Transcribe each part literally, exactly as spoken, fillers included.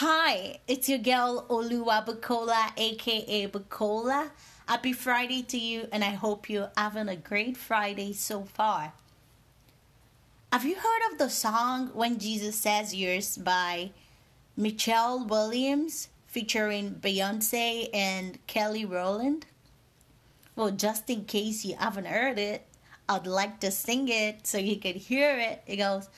Hi, it's your girl Oluwa Bukola, aka Bukola. Happy Friday to you, and I hope you're having a great Friday so far. Have you heard of the song When Jesus Says Yours by Michelle Williams featuring Beyoncé and Kelly Rowland? Well, just in case you haven't heard it, I'd like to sing it so you could hear it. It goes,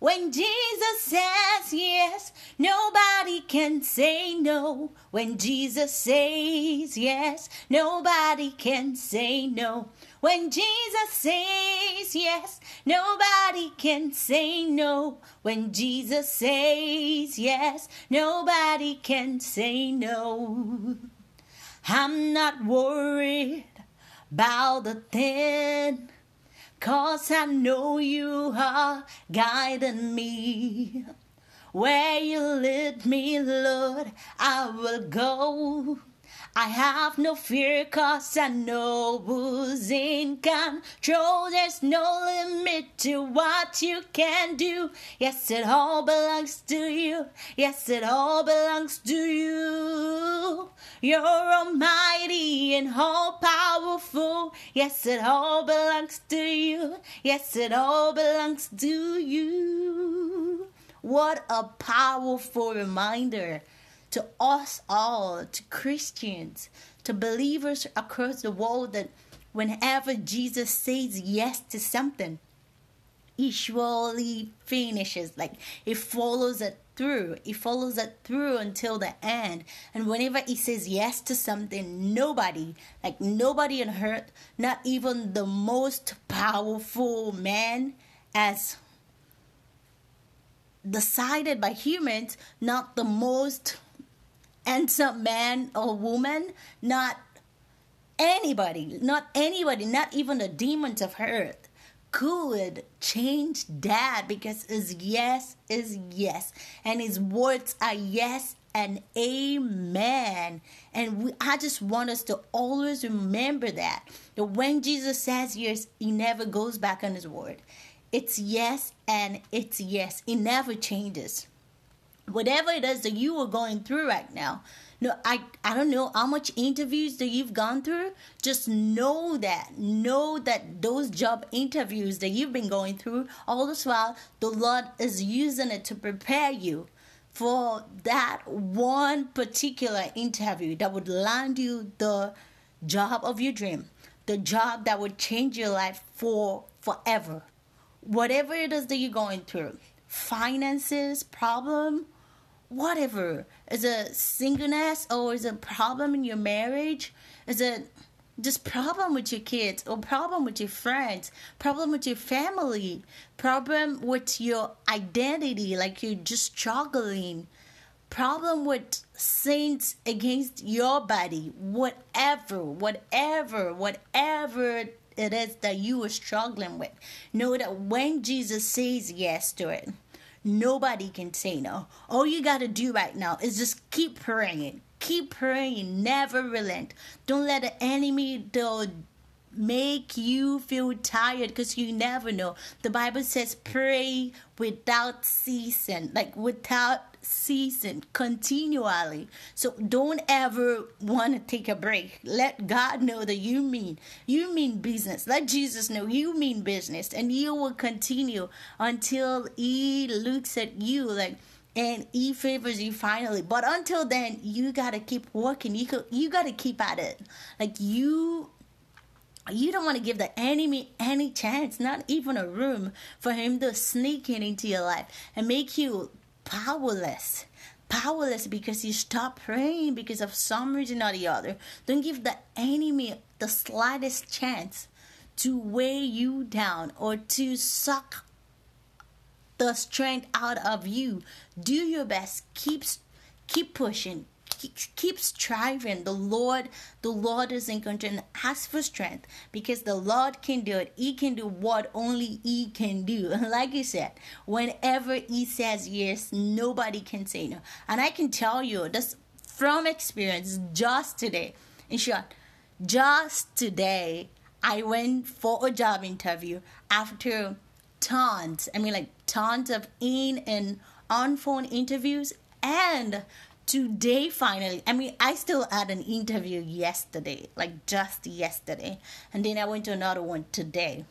when Jesus says yes, nobody can say no. When Jesus says yes, nobody can say no. When Jesus says yes, nobody can say no. When Jesus says yes, nobody can say no. I'm not worried about a thing, 'cause I know you are guiding me. Where you lead me, Lord, I will go. I have no fear, 'cause I know who's in control. There's no limit to what you can do. Yes, it all belongs to you. Yes, it all belongs to you. You're almighty and all-powerful. Yes, it all belongs to you. Yes, it all belongs to you. What a powerful reminder to us all, to Christians, to believers across the world, that whenever Jesus says yes to something, he surely finishes. Like, he follows it through. He follows it through until the end. And whenever he says yes to something, nobody, like nobody on earth, not even the most powerful man as decided by humans, not the most handsome man or woman, not anybody, not anybody, not even the demons of earth, could change that, because his yes is yes, and his words are yes and amen. And we, I just want us to always remember that, that when Jesus says yes, he never goes back on his word. It's yes and it's yes. It never changes. Whatever it is that you are going through right now, no, I, I don't know how much interviews that you've gone through. Just know that. Know that those job interviews that you've been going through, all this while, the Lord is using it to prepare you for that one particular interview that would land you the job of your dream. The job that would change your life for forever. Whatever it is that you're going through. Finances, problem, whatever. Is it singleness, or is it a problem in your marriage? Is it just problem with your kids, or problem with your friends, problem with your family, problem with your identity, like you're just struggling, problem with sins against your body, whatever, whatever, whatever it is that you are struggling with. Know that when Jesus says yes to it, nobody can say no. All you got to do right now is just keep praying. Keep praying. Never relent. Don't let the enemy make you feel tired, because you never know. The Bible says pray without ceasing. Like, without season, continually. So don't ever want to take a break. Let God know that you mean you mean business. Let Jesus know you mean business, and you will continue until he looks at you like and he favors you finally. But until then, you gotta keep working. You could, you gotta keep at it. Like, you You don't want to give the enemy any chance, not even a room for him to sneak in into your life and make you powerless, powerless because you stop praying because of some reason or the other. Don't give the enemy the slightest chance to weigh you down or to suck the strength out of you. Do your best. Keep, keep pushing. Keep, keep striving. The Lord, the Lord is in control. And ask for strength, because the Lord can do it. He can do what only he can do. And like you said, whenever he says yes, nobody can say no. And I can tell you this from experience. Just today, in short, just today, I went for a job interview after tons, I mean like tons of in and on phone interviews. And today, finally, I mean, I still had an interview yesterday, like just yesterday. And then I went to another one today.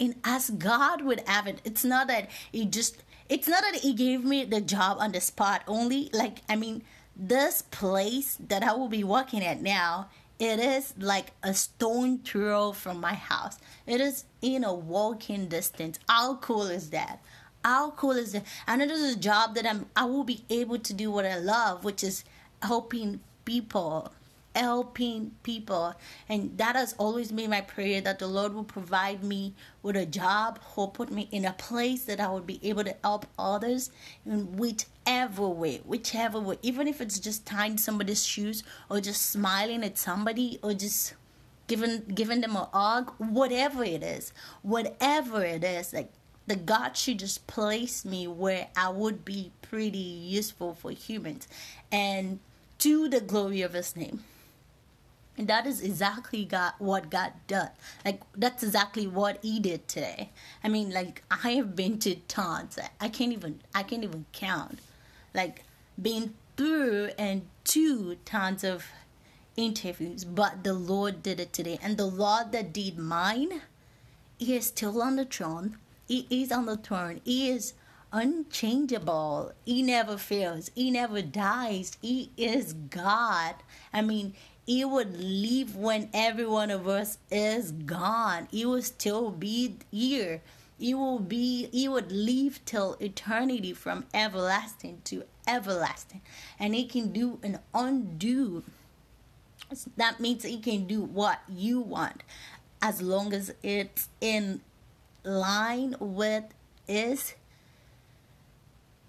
And as God would have it, it's not that he just, it's not that he gave me the job on the spot only. Like, I mean, this place that I will be working at now, it is like a stone throw from my house. It is in a walking distance. How cool is that? How cool is that? I know this is a job that I'm, I will be able to do what I love, which is helping people. helping people. And that has always been my prayer, that the Lord will provide me with a job or put me in a place that I would be able to help others in whichever way, whichever way, even if it's just tying somebody's shoes or just smiling at somebody or just giving giving them a hug, whatever it is, whatever it is, like the God should just place me where I would be pretty useful for humans and to the glory of his name. And that is exactly God, what God did. Like, that's exactly what he did today. I mean, like, I have been to tons. I can't even, I can't even count. Like, been through and two tons of interviews. But the Lord did it today. And the Lord that did mine, he is still on the throne. He is on the throne. He is unchangeable. He never fails. He never dies. He is God. I mean, he would leave when every one of us is gone. He will still be here. He will be, he would leave till eternity, from everlasting to everlasting. And he can do and undo. That means he can do what you want, as long as it's in line with his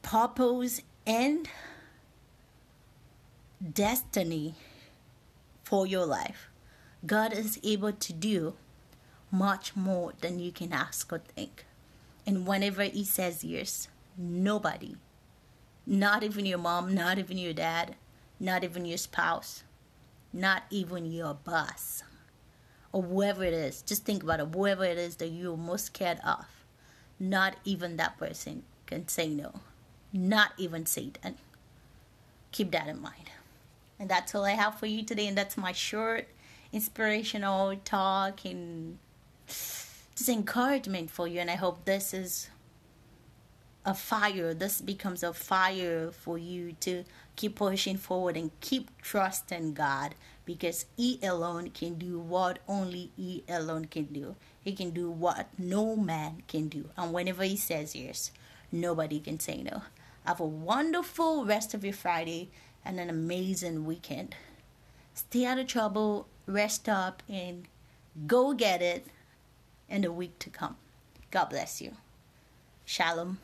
purpose and destiny for your life. God is able to do much more than you can ask or think. And whenever he says yes, nobody, not even your mom, not even your dad, not even your spouse, not even your boss, or whoever it is, just think about it, whoever it is that you're most scared of, not even that person can say no. Not even Satan. Keep that in mind. And that's all I have for you today. And that's my short inspirational talk and just encouragement for you. And I hope this is a fire. This becomes a fire for you to keep pushing forward and keep trusting God, because he alone can do what only he alone can do. He can do what no man can do. And whenever he says yes, nobody can say no. Have a wonderful rest of your Friday and an amazing weekend. Stay out of trouble, rest up, and go get it in the week to come. God bless you. Shalom.